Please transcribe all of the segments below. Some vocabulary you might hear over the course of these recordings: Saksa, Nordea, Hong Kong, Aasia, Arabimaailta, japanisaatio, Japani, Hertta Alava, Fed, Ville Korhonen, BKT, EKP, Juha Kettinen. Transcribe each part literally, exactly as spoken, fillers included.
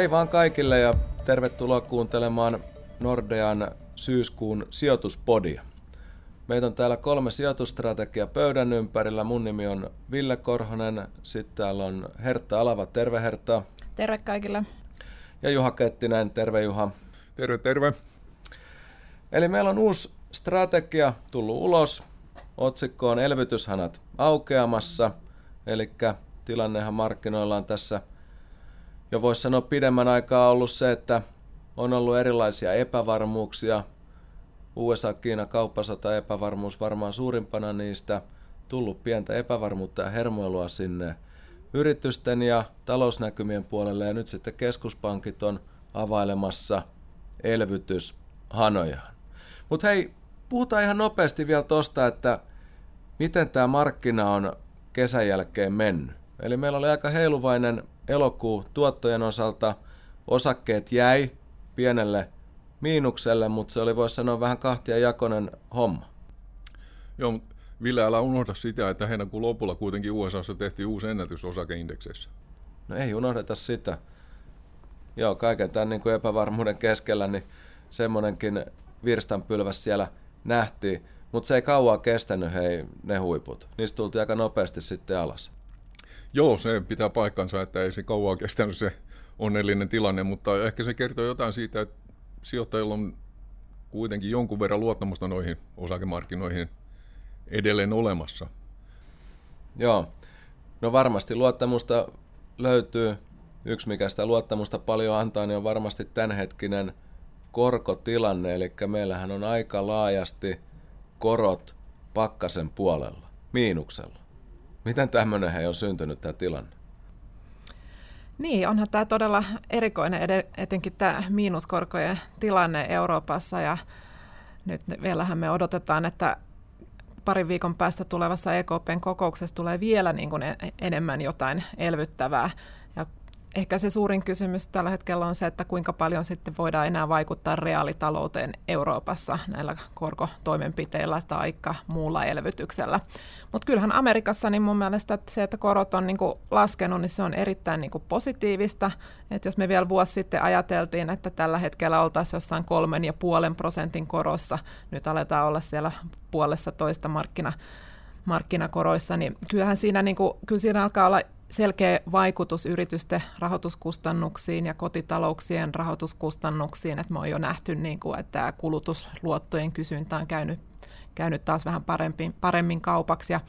Hei vaan kaikille ja tervetuloa kuuntelemaan Nordean syyskuun sijoituspodia. Meitä on täällä kolme sijoitusstrategiaa pöydän ympärillä. Mun nimi on Ville Korhonen, sitten täällä on Hertta Alava. Terve Hertta. Terve kaikille. Ja Juha Kettinen. Terve Juha. Terve, terve. Eli meillä on uusi strategia tullut ulos. Otsikko on elvytyshanat aukeamassa. Eli tilannehan markkinoilla on tässä jo voisi sanoa pidemmän aikaa ollut se, että on ollut erilaisia epävarmuuksia. U S A-Kiina-kauppasota epävarmuus varmaan suurimpana niistä. Tullut pientä epävarmuutta ja hermoilua sinne yritysten ja talousnäkymien puolelle. Ja nyt sitten keskuspankit on availemassa elvytyshanojaan. Mutta hei, puhutaan ihan nopeasti vielä tuosta, että miten tämä markkina on kesän jälkeen mennyt. Eli meillä oli aika heiluvainen elokuu tuottojen osalta. Osakkeet jäi pienelle miinukselle, mutta se oli, voisi sanoa, vähän kahtia jakonen homma. Joo, mutta Ville, älä unohda sitä, että heinäkuun lopulla kuitenkin U S A:ssa tehtiin uusi ennätys osakeindekseistä. No ei unohdeta sitä. Joo, kaiken tämän niin kuin epävarmuuden keskellä, niin semmoinenkin virstanpylväs siellä nähtiin. Mutta se ei kauan kestänyt, hei, ne huiput. Niistä tultiin aika nopeasti sitten alas. Joo, se pitää paikkansa, että ei se kauan kestänyt se onnellinen tilanne, mutta ehkä se kertoo jotain siitä, että sijoittajilla on kuitenkin jonkun verran luottamusta noihin osakemarkkinoihin edelleen olemassa. Joo, no varmasti luottamusta löytyy. Yksi, mikä sitä luottamusta paljon antaa, niin on varmasti tämänhetkinen korkotilanne, eli meillähän on aika laajasti korot pakkasen puolella, miinuksella. Miten tämmöinen hei on syntynyt tämä tilanne? Niin, onhan tämä todella erikoinen, etenkin tämä miinuskorkojen tilanne Euroopassa. Ja nyt vielähän me odotetaan, että parin viikon päästä tulevassa E K P:n kokouksessa tulee vielä niin kuin enemmän jotain elvyttävää. Ja ehkä se suurin kysymys tällä hetkellä on se, että kuinka paljon sitten voidaan enää vaikuttaa reaalitalouteen Euroopassa näillä korkotoimenpiteillä tai muulla elvytyksellä. Mutta kyllähän Amerikassa niin mun mielestä että se, että korot on niin kuin laskenut, niin se on erittäin niin kuin positiivista. Et jos me vielä vuosi sitten ajateltiin, että tällä hetkellä oltaisiin jossain kolmen ja puolen prosentin korossa, nyt aletaan olla siellä puolessa toista markkina, markkinakoroissa, niin kyllähän siinä, niin kuin, kyllä siinä alkaa olla selkeä vaikutus yritysten rahoituskustannuksiin ja kotitalouksien rahoituskustannuksiin, että me on jo nähty, niin kuin, että kulutusluottojen kysyntä on käynyt, käynyt taas vähän paremmin, paremmin kaupaksi. Ja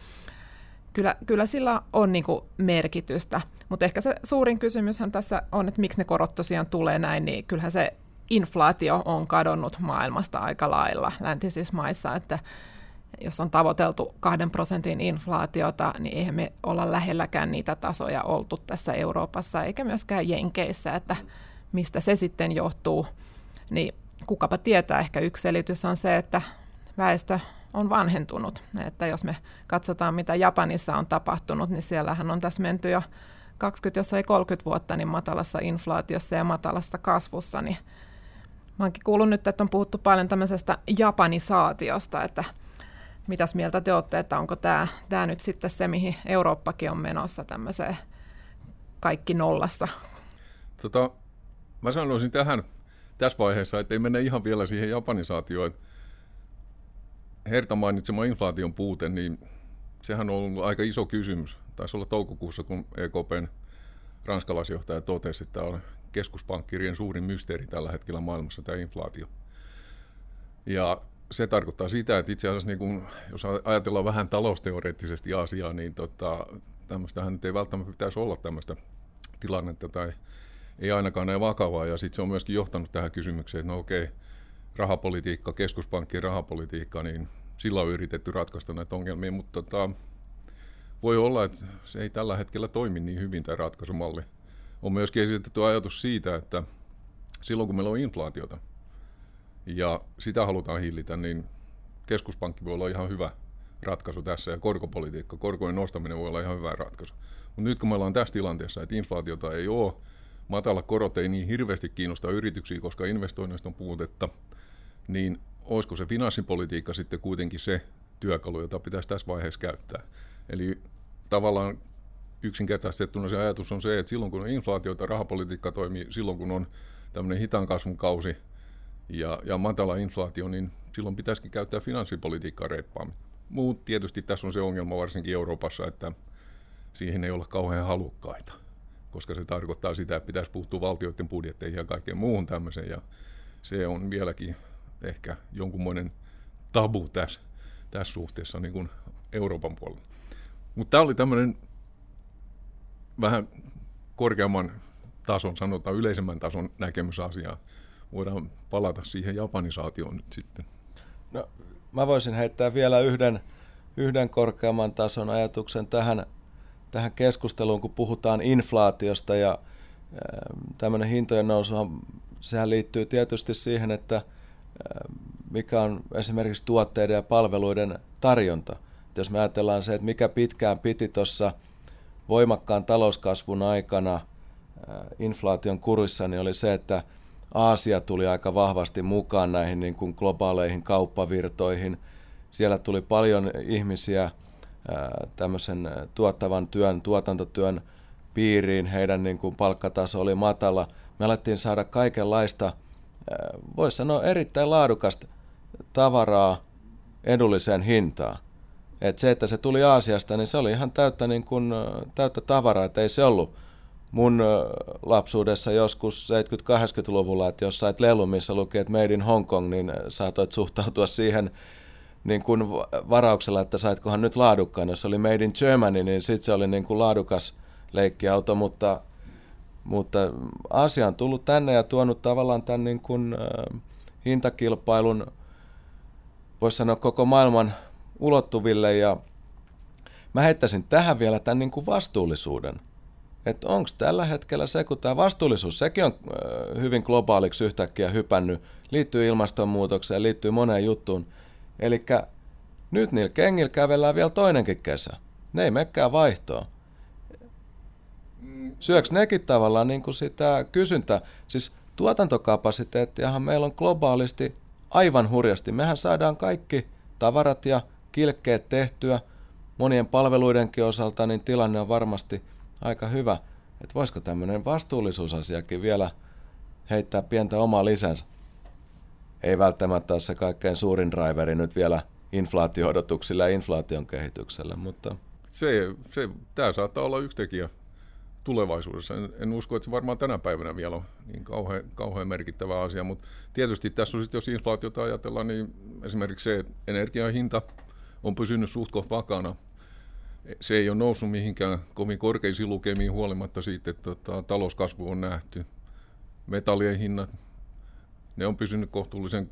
kyllä, kyllä sillä on niin kuin merkitystä, mutta ehkä se suurin kysymyshän tässä on, että miksi ne korot tosiaan tulee näin, niin kyllähän se inflaatio on kadonnut maailmasta aika lailla läntisissä maissa, että jos on tavoiteltu kahden prosentin inflaatiota, niin eihän me olla lähelläkään niitä tasoja oltu tässä Euroopassa, eikä myöskään Jenkeissä, että mistä se sitten johtuu. Niin kukapa tietää, ehkä yksi selitys on se, että väestö on vanhentunut. Että jos me katsotaan, mitä Japanissa on tapahtunut, niin siellähän on tässä menty jo kaksikymmentä, jos ei kolmekymmentä vuotta, niin matalassa inflaatiossa ja matalassa kasvussa. Niin mä oonkin kuullut nyt, että on puhuttu paljon tämmöisestä japanisaatiosta, että mitäs mieltä te olette, että onko tämä, tämä nyt sitten se, mihin Eurooppakin on menossa tämmöiseen kaikki nollassa? Tota, mä sanoisin tähän tässä vaiheessa, että ei mennä ihan vielä siihen japanisaatioon. Herta mainitsema inflaation puute, niin sehän on ollut aika iso kysymys. Taisi olla toukokuussa, kun E K P:n ranskalaisjohtaja totesi, että tämä on keskuspankkirien suurin mysteeri tällä hetkellä maailmassa, tämä inflaatio. Ja se tarkoittaa sitä, että itse asiassa, niin kun, jos ajatellaan vähän talousteoreettisesti asiaa, niin tota, tämmöistähän nyt ei välttämättä pitäisi olla tämmöistä tilannetta, tai ei ainakaan näin vakavaa, ja sitten se on myöskin johtanut tähän kysymykseen, että no okei, rahapolitiikka, keskuspankkien rahapolitiikka, niin sillä on yritetty ratkaista näitä ongelmia, mutta tota, voi olla, että se ei tällä hetkellä toimi niin hyvin tämä ratkaisumalli. On myöskin esitetty ajatus siitä, että silloin kun meillä on inflaatiota, ja sitä halutaan hillitä, niin keskuspankki voi olla ihan hyvä ratkaisu tässä ja korkopolitiikka, korkojen nostaminen voi olla ihan hyvä ratkaisu. Mutta nyt kun me ollaan tässä tilanteessa, että inflaatiota ei ole, matala korot ei niin hirveästi kiinnosta yrityksiä, koska investoinnista on puutetta, niin olisiko se finanssipolitiikka sitten kuitenkin se työkalu, jota pitäisi tässä vaiheessa käyttää. Eli tavallaan yksinkertaistettuna se ajatus on se, että silloin kun on inflaatiota, rahapolitiikka toimii, silloin kun on tämmöinen hitaan kasvun kausi ja, ja matala inflaatio, niin silloin pitäisikin käyttää finanssipolitiikkaa reippaammin. Muut tietysti tässä on se ongelma varsinkin Euroopassa, että siihen ei olla kauhean halukkaita, koska se tarkoittaa sitä, että pitäisi puuttua valtioiden budjetteihin ja kaikkeen muuhun tämmöiseen, ja se on vieläkin ehkä jonkunmoinen tabu tässä, tässä suhteessa niin kuin Euroopan puolella. Mutta tämä oli tämmöinen vähän korkeamman tason, sanotaan yleisemmän tason näkemys asiaa. Voidaan palata siihen japanisaatioon nyt sitten. No, mä voisin heittää vielä yhden, yhden korkeamman tason ajatuksen tähän, tähän keskusteluun, kun puhutaan inflaatiosta. Ja tämmöinen hintojen nousuhan, sehän liittyy tietysti siihen, että mikä on esimerkiksi tuotteiden ja palveluiden tarjonta. Et jos me ajatellaan se, että mikä pitkään piti tuossa voimakkaan talouskasvun aikana inflaation kurissa, niin oli se, että Aasia tuli aika vahvasti mukaan näihin niin kuin globaaleihin kauppavirtoihin. Siellä tuli paljon ihmisiä tämmöisen tuottavan työn, tuotantotyön piiriin. Heidän niin kuin palkkataso oli matala. Me alettiin saada kaikenlaista, voisi sanoa erittäin laadukasta tavaraa edulliseen hintaan. Et se, että se tuli Aasiasta, niin se oli ihan täyttä, niin kuin, täyttä tavaraa, että ei se ollut mun lapsuudessa joskus seitsemänkymmentä-kahdeksankymmentäluvulla, että jos sait lelu, missä luki, että made in Hong Kong, niin saatoit suhtautua siihen niin kuin varauksella, että saitkohan nyt laadukkaan. Jos oli made in Germany, niin sitten se oli niin kuin laadukas leikkiauto, mutta, mutta Aasia on tullut tänne ja tuonut tavallaan tämän niin kuin hintakilpailun, voisi sanoa koko maailman ulottuville, ja mä heittäisin tähän vielä tämän niin kuin vastuullisuuden. Että onko tällä hetkellä se, kun tämä vastuullisuus, sekin on hyvin globaaliksi yhtäkkiä hypännyt, liittyy ilmastonmuutokseen, liittyy moneen juttuun. Eli nyt niillä kengillä kävellään vielä toinenkin kesä. Ne ei menekään vaihtoon. Syöks nekin tavallaan niin kuin sitä kysyntää? Siis tuotantokapasiteettiahan meillä on globaalisti aivan hurjasti. Mehän saadaan kaikki tavarat ja kilkkeet tehtyä. Monien palveluidenkin osalta niin tilanne on varmasti aika hyvä, että voisiko tämmöinen vastuullisuusasiakin vielä heittää pientä omaa lisänsä. Ei välttämättä ole se kaikkein suurin driveri nyt vielä inflaatio-odotuksilla ja inflaation kehityksellä, mutta Se, se, tämä saattaa olla yksi tekijä tulevaisuudessa. En, en usko, että se varmaan tänä päivänä vielä on niin kauhean, kauhean merkittävä asia, mutta tietysti tässä on sitten, jos inflaatiota ajatellaan, niin esimerkiksi se, että energian hinta on pysynyt suht koht vakaana. Se ei ole noussut mihinkään kovin korkeisiin lukemiin huolimatta siitä, että tota, talouskasvu on nähty. Metallien hinnat, ne on pysynyt kohtuullisen,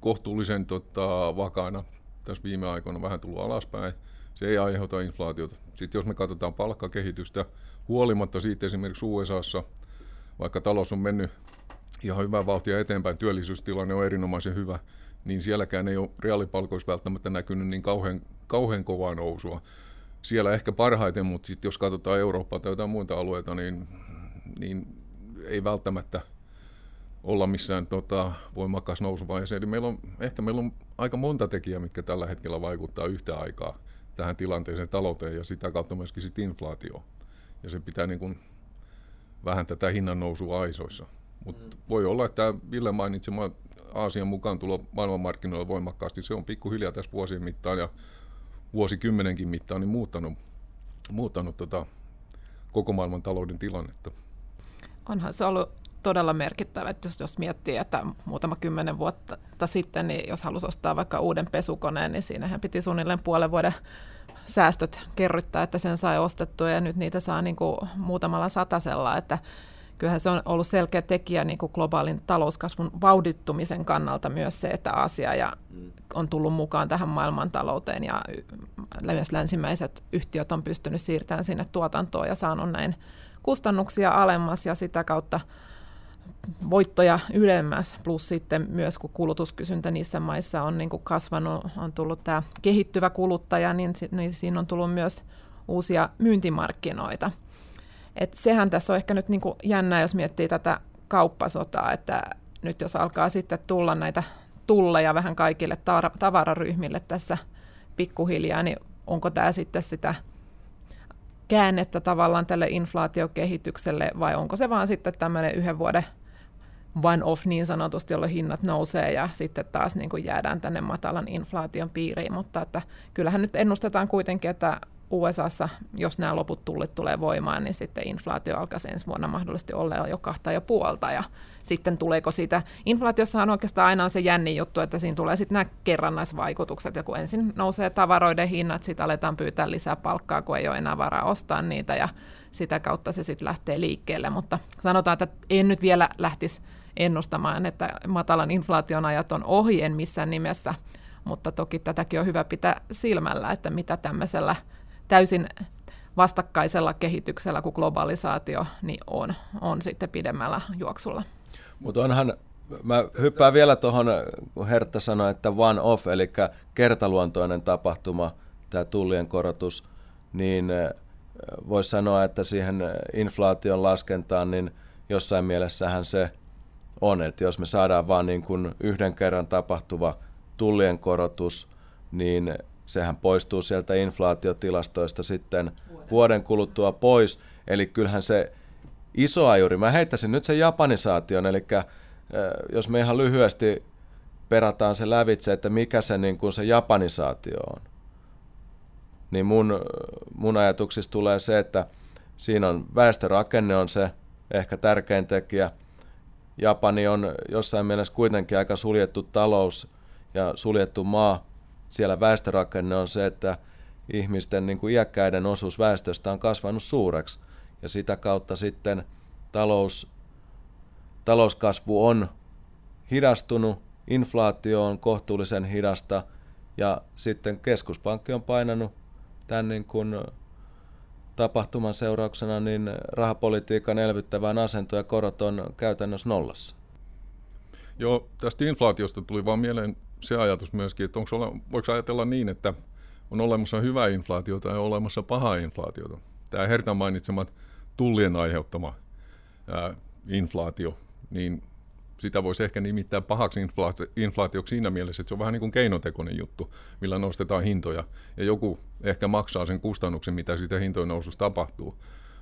kohtuullisen tota, vakaana. Tässä viime aikoina vähän tullut alaspäin. Se ei aiheuta inflaatiota. Sitten jos me katsotaan palkkakehitystä, huolimatta siitä esimerkiksi U S A:ssa, vaikka talous on mennyt ihan hyvää vauhtia eteenpäin, työllisyystilanne on erinomaisen hyvä, niin sielläkään ei ole reaalipalkoissa välttämättä näkynyt niin kauhean, kauhean kovaa nousua. Siellä ehkä parhaiten, mutta sitten jos katsotaan Eurooppaa tai jotain muita alueita, niin, niin ei välttämättä olla missään tota, voimakkaassa nousuvaiheessa. Eli meillä on, ehkä meillä on aika monta tekijää, mitkä tällä hetkellä vaikuttaa yhtä aikaa tähän tilanteeseen, talouteen ja sitä kautta myöskin sit inflaatioon. Ja se pitää niin kun vähän tätä hinnan nousua aisoissa. Mutta voi olla, että Ville mainitsema Aasian mukaan tulo maailmanmarkkinoilla voimakkaasti, se on pikkuhiljaa tässä vuosien mittaan ja vuosikymmenenkin mittaan niin muuttanut, muuttanut tota koko maailman talouden tilannetta. Onhan se ollut todella merkittävä, että jos, jos miettii, että muutama kymmenen vuotta sitten, niin jos halusi ostaa vaikka uuden pesukoneen, niin siinähän piti suunnilleen puolen vuoden säästöt kerryttää, että sen sai ostettua, ja nyt niitä saa niin kuin muutamalla satasella, että kyllähän se on ollut selkeä tekijä niin kuin globaalin talouskasvun vauhdittumisen kannalta myös se, että Aasia ja on tullut mukaan tähän maailmantalouteen ja myös länsimäiset yhtiöt on pystynyt siirtämään sinne tuotantoon ja saanut näin kustannuksia alemmas ja sitä kautta voittoja ylemmäs. Plus sitten myös kun kulutuskysyntä niissä maissa on niin kuin kasvanut, on tullut tämä kehittyvä kuluttaja, niin, niin siinä on tullut myös uusia myyntimarkkinoita. Et sehän tässä on ehkä nyt niin kuin jännää, jos miettii tätä kauppasotaa, että nyt jos alkaa sitten tulla näitä tulleja vähän kaikille tavararyhmille tässä pikkuhiljaa, niin onko tämä sitten sitä käännettä tavallaan tälle inflaatiokehitykselle, vai onko se vaan sitten tämmöinen yhden vuoden one-off niin sanotusti, jolloin hinnat nousee ja sitten taas niin kuin jäädään tänne matalan inflaation piiriin, mutta että kyllähän nyt ennustetaan kuitenkin, että U S A:ssa, jos nämä loput tullit tulee voimaan, niin sitten inflaatio alkaisi ensi vuonna mahdollisesti olla jo kahta ja puolta, ja sitten tuleeko siitä, inflaatiossahan oikeastaan aina on se jänni juttu, että siinä tulee sitten nämä kerrannaisvaikutukset, ja kun ensin nousee tavaroiden hinnat, sitten aletaan pyytää lisää palkkaa, kun ei ole enää varaa ostaa niitä, ja sitä kautta se sitten lähtee liikkeelle, mutta sanotaan, että en nyt vielä lähtisi ennustamaan, että matalan inflaation ajat on ohi, en missään nimessä, mutta toki tätäkin on hyvä pitää silmällä, että mitä tämmöisellä täysin vastakkaisella kehityksellä kuin globalisaatio niin on, on sitten pidemmällä juoksulla. Mutta onhan, mä hyppään vielä tuohon, kun Hertta sanoi, että one off, eli kertaluontoinen tapahtuma, tämä tullien korotus, niin voisi sanoa, että siihen inflaation laskentaan, niin jossain mielessähän se on, että jos me saadaan vaan niin kuin yhden kerran tapahtuva tullien korotus, niin sehän poistuu sieltä inflaatiotilastoista sitten vuoden, vuoden kuluttua pois. Eli kyllähän se iso ajuri, mä heittäisin nyt sen japanisaation, eli jos me ihan lyhyesti perataan se lävitse, että mikä se, niin kuin se japanisaatio on, niin mun, mun ajatuksissa tulee se, että siinä on väestörakenne on se ehkä tärkein tekijä. Japani on jossain mielessä kuitenkin aika suljettu talous ja suljettu maa. Siellä väestörakenne on se, että ihmisten niin kuin iäkkäiden osuus väestöstä on kasvanut suureksi. Ja sitä kautta sitten talous, talouskasvu on hidastunut, inflaatio on kohtuullisen hidasta ja sitten keskuspankki on painanut tämän niin kuin tapahtuman seurauksena niin rahapolitiikan elvyttävään asentoon ja korot on käytännössä nollassa. Joo, tästä inflaatiosta tuli vaan mieleen se ajatus myöskin, että onko olla, voiko ajatella niin, että on olemassa hyvää inflaatiota ja on olemassa pahaa inflaatiota. Tämä Hertan mainitsema tullien aiheuttama ää, inflaatio, niin sitä voisi ehkä nimittää pahaksi inflaatio, inflaatioksi siinä mielessä, että se on vähän niin kuin keinotekoinen juttu, millä nostetaan hintoja. Ja joku ehkä maksaa sen kustannuksen, mitä siitä hintojen noususta tapahtuu.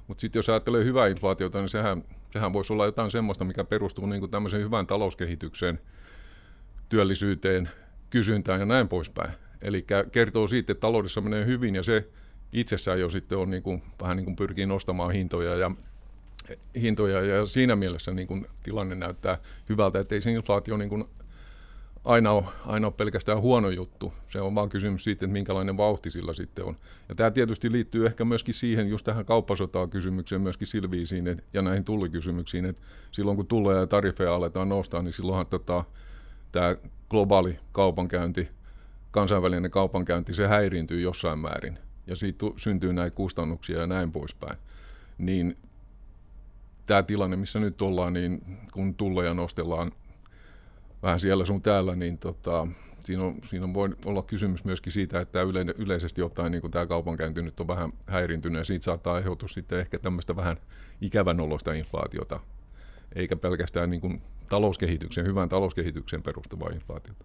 Mutta sitten jos ajattelee hyvää inflaatiota, niin sehän, sehän voisi olla jotain semmoista, mikä perustuu niin kuin tämmöiseen hyvään talouskehitykseen, työllisyyteen, kysyntään ja näin poispäin. Eli kertoo siitä, että taloudessa menee hyvin ja se itsessään jo sitten on niin kuin, vähän niin kuin pyrkii nostamaan hintoja ja, hintoja ja siinä mielessä niin kuin tilanne näyttää hyvältä, ettei se inflaatio niin kuin aina, ole, aina ole pelkästään huono juttu. Se on vaan kysymys siitä, että minkälainen vauhti sillä sitten on. Ja tämä tietysti liittyy ehkä myöskin siihen, just tähän kauppasotaan kysymykseen myöskin silviisiin et, ja näihin tullikysymyksiin, että silloin kun tulee ja tarifeja aletaan nostaa, niin silloinhan tota, tämä globaali kaupankäynti, kansainvälinen kaupankäynti, se häiriintyy jossain määrin ja siitä syntyy näitä kustannuksia ja näin poispäin. Niin tämä tilanne, missä nyt ollaan, niin kun tulleja nostellaan vähän siellä sun täällä, niin tota, siinä, on, siinä voi olla kysymys myöskin siitä, että yle, yleisesti ottaen niin tämä kaupankäynti nyt on vähän häiriintynyt ja siitä saattaa aiheutua sitten ehkä tämmöistä vähän ikävän olosta inflaatiota. Eikä pelkästään niin kuin talouskehityksen, hyvän talouskehityksen perustuvaa inflaatiota.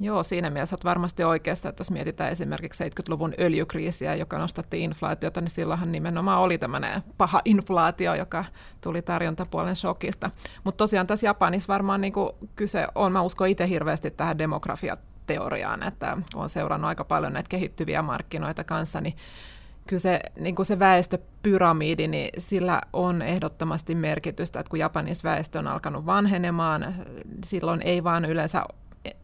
Joo, siinä mielessä olet varmasti oikeassa, että jos mietitään esimerkiksi seitsemänkymmentäluvun öljykriisiä, joka nostatti inflaatiota, niin silloinhan nimenomaan oli tämmöinen paha inflaatio, joka tuli tarjontapuolen shokista. Mutta tosiaan tässä Japanissa varmaan niin kuin kyse on, mä uskon itse hirveästi tähän demografiateoriaan, että olen seurannut aika paljon näitä kehittyviä markkinoita kanssa, niin kyllä se, niin kuin se väestöpyramidi, niin sillä on ehdottomasti merkitystä, että kun Japanissa väestö on alkanut vanhenemaan, silloin ei vaan yleensä,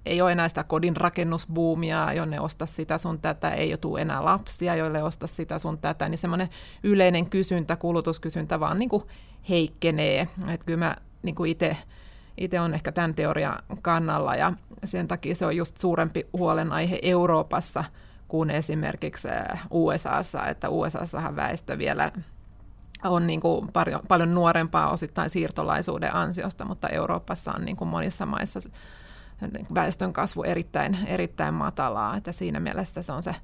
ei ole enää sitä kodin rakennusbuumia, jonne osta sitä sun tätä, ei ole tule enää lapsia, joille osta sitä sun tätä, niin semmoinen yleinen kysyntä, kulutuskysyntä vaan niin kuin heikkenee, että kyllä mä niin kuin itse Itse on ehkä tämän teorian kannalla ja sen takia se on just suurempi huolenaihe Euroopassa kuin esimerkiksi U S A:ssa, että U S A:ssahan väestö vielä on niin kuin paljon, paljon nuorempaa osittain siirtolaisuuden ansiosta, mutta Euroopassa on niin kuin monissa maissa väestön kasvu erittäin, erittäin matalaa, että siinä mielessä se on se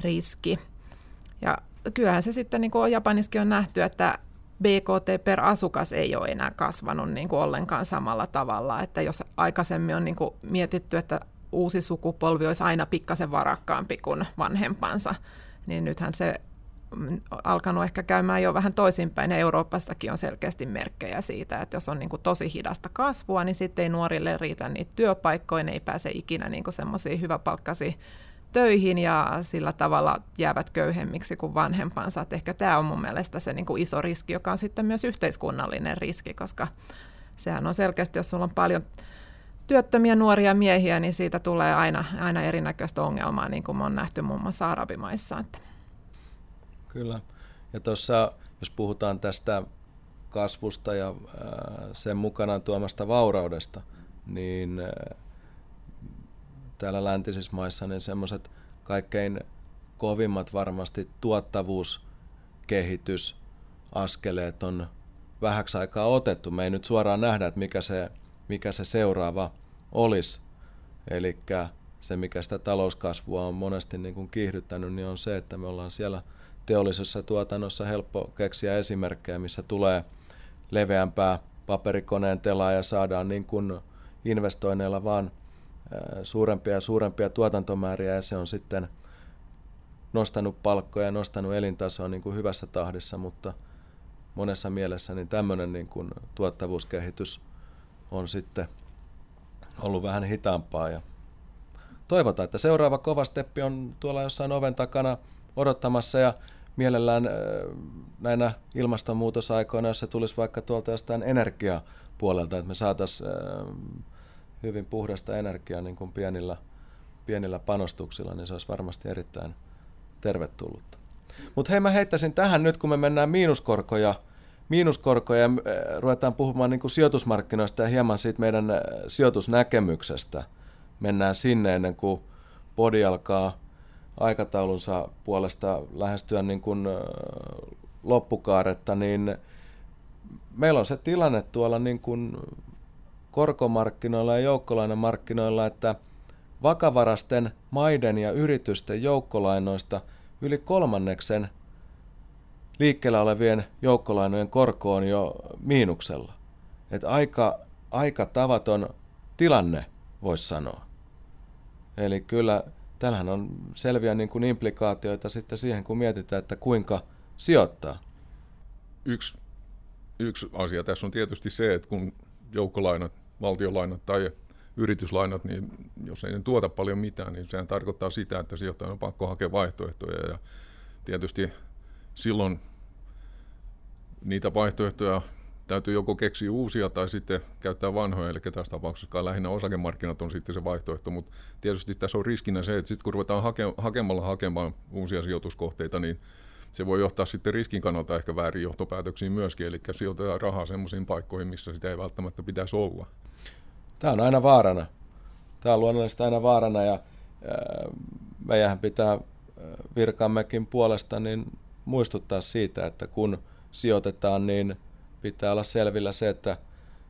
riski. Ja kyllähän se sitten niin kuin Japanissakin on nähty, että B K T per asukas ei ole enää kasvanut niin kuin ollenkaan samalla tavalla, että jos aikaisemmin on niin kuin mietitty, että uusi sukupolvi olisi aina pikkasen varakkaampi kuin vanhempansa, niin nythän se alkanut ehkä käymään jo vähän toisinpäin, ja Euroopastakin on selkeästi merkkejä siitä, että jos on niin kuin tosi hidasta kasvua, niin sitten ei nuorille riitä niitä työpaikkoja, ei pääse ikinä niin kuin semmoisia hyväpalkkaisia töihin, ja sillä tavalla jäävät köyhemmiksi kuin vanhempansa. Et ehkä tämä on mun mielestä se niin kuin iso riski, joka on sitten myös yhteiskunnallinen riski, koska sehän on selkeästi, jos sulla on paljon työttömiä nuoria miehiä, niin siitä tulee aina, aina erinäköistä ongelmaa, niin kuin me on nähty muun muassa arabimaissa. Kyllä. Ja tuossa, jos puhutaan tästä kasvusta ja sen mukanaan tuomasta vauraudesta, niin täällä läntisissä maissa niin semmoiset kaikkein kovimmat varmasti tuottavuuskehitysaskeleet on vähäksi aikaa otettu. Me ei nyt suoraan nähdä, että mikä se, mikä se seuraava olisi. Eli se, mikä sitä talouskasvua on monesti niin kuin kiihdyttänyt, niin on se, että me ollaan siellä teollisessa tuotannossa helppo keksiä esimerkkejä, missä tulee leveämpää paperikoneen telaa ja saadaan niin kuin investoinneilla vaan suurempia ja suurempia tuotantomääriä, ja se on sitten nostanut palkkoja ja nostanut elintasoa niin kuin hyvässä tahdissa, mutta monessa mielessä niin tämmöinen niin kuin tuottavuuskehitys on sitten ollut vähän hitaampaa. Ja toivotaan, että seuraava kova steppi on tuolla jossain oven takana odottamassa, ja mielellään näinä ilmastonmuutosaikoina, jos se tulisi vaikka tuolta jostain energiapuolelta, että me saataisiin hyvin puhdasta energiaa niin kuin pienillä, pienillä panostuksilla, niin se olisi varmasti erittäin tervetullutta. Mutta hei, mä heittäisin tähän nyt, kun me mennään miinuskorkoja, miinuskorkoja ja ruvetaan puhumaan niin kuin sijoitusmarkkinoista ja hieman siitä meidän sijoitusnäkemyksestä. Mennään sinne ennen kuin podi alkaa aikataulunsa puolesta lähestyä niin kuin loppukaaretta, niin meillä on se tilanne tuolla niin kuin korkomarkkinoilla ja joukkolainamarkkinoilla, että vakavarasten maiden ja yritysten joukkolainoista yli kolmanneksen liikkeellä olevien joukkolainojen korko on jo miinuksella. Et aika, aika tavaton tilanne, voisi sanoa. Eli kyllä tällähän on selviä niin kuin implikaatioita sitten siihen, kun mietitään, että kuinka sijoittaa. Yksi, yksi asia tässä on tietysti se, että kun joukkolainat, valtiolainat tai yrityslainat, niin jos ei ne tuota paljon mitään, niin sehän tarkoittaa sitä, että sijoittajan on pakko hakea vaihtoehtoja. Ja tietysti silloin niitä vaihtoehtoja täytyy joko keksiä uusia tai sitten käyttää vanhoja, eli tässä tapauksessa lähinnä osakemarkkinat on sitten se vaihtoehto, mutta tietysti tässä on riskinä se, että sitten kun ruvetaan hake- hakemalla hakemaan uusia sijoituskohteita, niin se voi johtaa sitten riskin kannalta ehkä väärin johtopäätöksiin myöskin, eli sijoitetaan rahaa semmoisiin paikkoihin, missä sitä ei välttämättä pitäisi olla. Tämä on aina vaarana. Tämä on luonnollisesti aina vaarana, ja meidän pitää virkammekin puolesta niin muistuttaa siitä, että kun sijoitetaan, niin pitää olla selvillä se, että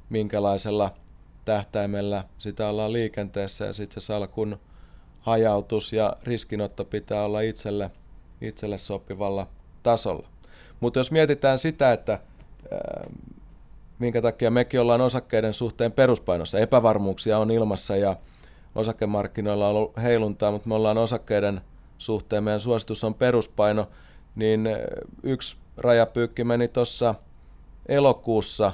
minkälaisella tähtäimellä sitä ollaan liikenteessä, ja sitten se salkun hajautus ja riskinotto pitää olla itselle itselle sopivalla tasolla. Mutta jos mietitään sitä, että äh, minkä takia mekin ollaan osakkeiden suhteen peruspainossa, epävarmuuksia on ilmassa ja osakemarkkinoilla on ollut heiluntaa, mutta me ollaan osakkeiden suhteen, meidän suositus on peruspaino, niin yksi rajapyykki meni tuossa elokuussa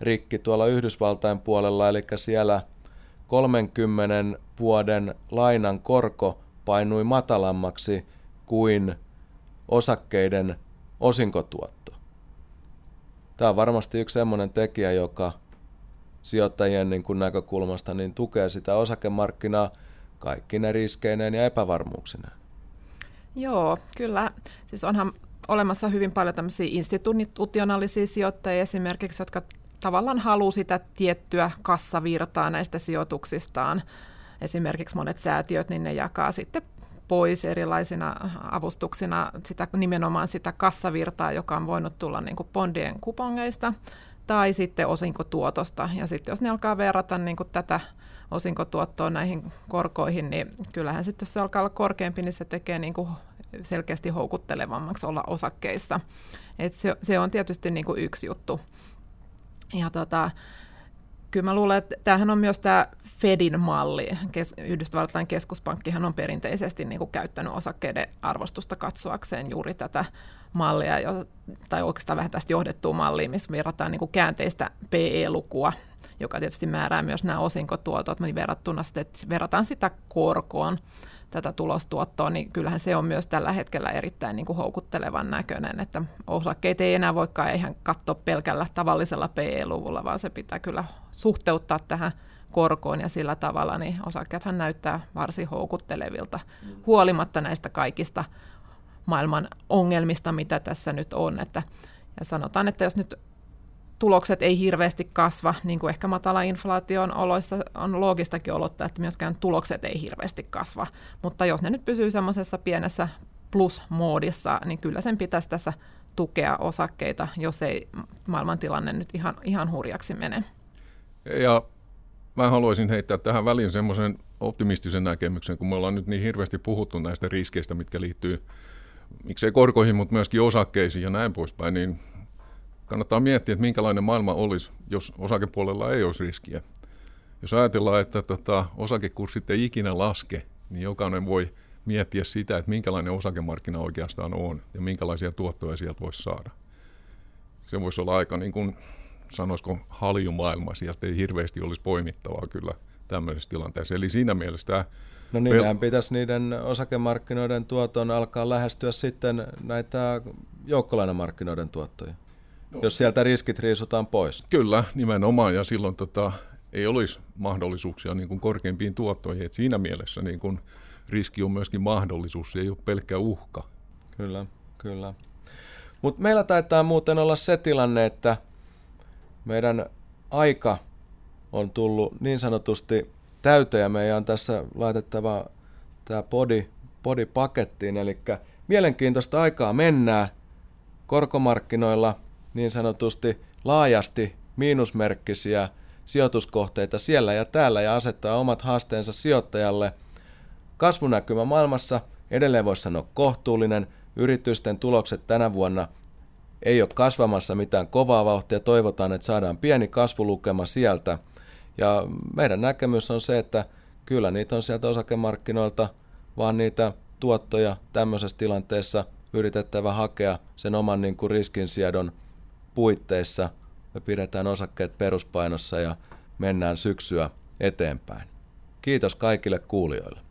rikki tuolla Yhdysvaltain puolella, eli siellä kolmenkymmenen vuoden lainan korko painui matalammaksi kuin osakkeiden osinkotuotto. Tämä on varmasti yksi semmoinen tekijä, joka sijoittajien niin kuin näkökulmasta niin tukee sitä osakemarkkinaa kaikkine riskeineen ja epävarmuuksineen. Joo, kyllä. Siis onhan olemassa hyvin paljon tämmöisiä institutionaalisia sijoittajia esimerkiksi, jotka tavallaan haluaa sitä tiettyä kassavirtaa näistä sijoituksistaan. Esimerkiksi monet säätiöt, niin ne jakaa sitten pois erilaisina avustuksina sitä, nimenomaan sitä kassavirtaa, joka on voinut tulla niin kuin bondien kupongeista tai sitten osinkotuotosta. Ja sitten jos ne alkaa verrata niin kuin tätä osinkotuottoa näihin korkoihin, niin kyllähän sitten jos se alkaa olla korkeampi, niin se tekee niin kuin selkeästi houkuttelevammaksi olla osakkeissa. Et se, se on tietysti niin kuin yksi juttu. Ja tota, kyllä mä luulen, että tämähän on myös tämä Fedin malli. Kes- Yhdysvaltain keskuspankkihan on perinteisesti niin kuin käyttänyt osakkeiden arvostusta katsoakseen juuri tätä mallia, jo, tai oikeastaan vähän tästä johdettua mallia, missä verrataan niin kuin käänteistä P E-lukua, joka tietysti määrää myös nämä osinkotuotot, niin verrattuna sitten, että verrataan sitä korkoon, tätä tulostuottoa, niin kyllähän se on myös tällä hetkellä erittäin niin kuin houkuttelevan näköinen, että osakkeet ei enää voikaan eihän katsoa pelkällä tavallisella P E-luvulla, vaan se pitää kyllä suhteuttaa tähän korkoon ja sillä tavalla, niin osakkeethan näyttää varsin houkuttelevilta, huolimatta näistä kaikista maailman ongelmista, mitä tässä nyt on. Että, ja sanotaan, että jos nyt tulokset ei hirveästi kasva, niin kuin ehkä matala inflaation oloissa on loogistakin olottaa, että myöskään tulokset ei hirveästi kasva. Mutta jos ne nyt pysyy semmoisessa pienessä plus-moodissa, niin kyllä sen pitäisi tässä tukea osakkeita, jos ei maailmantilanne nyt ihan, ihan hurjaksi mene. Ja mä haluaisin heittää tähän väliin semmoisen optimistisen näkemyksen, kun me ollaan nyt niin hirveästi puhuttu näistä riskeistä, mitkä liittyy miksei korkoihin, mutta myöskin osakkeisiin ja näin poispäin, niin kannattaa miettiä, että minkälainen maailma olisi, jos osakepuolella ei olisi riskiä. Jos ajatellaan, että tota, osakekurssit ei ikinä laske, niin jokainen voi miettiä sitä, että minkälainen osakemarkkina oikeastaan on ja minkälaisia tuottoja sieltä voisi saada. Se voisi olla aika, niin kuin sanoisiko, haljumaailma. Sieltä ei hirveästi olisi poimittavaa kyllä tämmöisessä tilanteessa. Eli siinä mielessä tämä... No niinhän pel- pitäisi niiden osakemarkkinoiden tuoton alkaa lähestyä sitten näitä joukkolainamarkkinoiden tuottoja. Jos sieltä riskit riisutaan pois. Kyllä, nimenomaan, ja silloin tota, ei olisi mahdollisuuksia niin kuin korkeimpiin tuottoihin. Et siinä mielessä niin kuin, riski on myöskin mahdollisuus, se ei ole pelkkä uhka. Kyllä, kyllä. Mutta meillä taitaa muuten olla se tilanne, että meidän aika on tullut niin sanotusti täyteen, ja meidän on tässä laitettava tämä podi, podi pakettiin, eli mielenkiintoista aikaa mennään korkomarkkinoilla, niin sanotusti laajasti miinusmerkkisiä sijoituskohteita siellä ja täällä ja asettaa omat haasteensa sijoittajalle. Kasvunäkymä maailmassa edelleen voisi sanoa kohtuullinen. Yritysten tulokset tänä vuonna ei ole kasvamassa mitään kovaa vauhtia. Toivotaan, että saadaan pieni kasvulukema sieltä. Ja meidän näkemys on se, että kyllä niitä on sieltä osakemarkkinoilta, vaan niitä tuottoja tämmöisessä tilanteessa yritettävä hakea sen oman niin kuin riskinsiedon puitteissa. Me pidetään osakkeet peruspainossa ja mennään syksyä eteenpäin. Kiitos kaikille kuulijoille.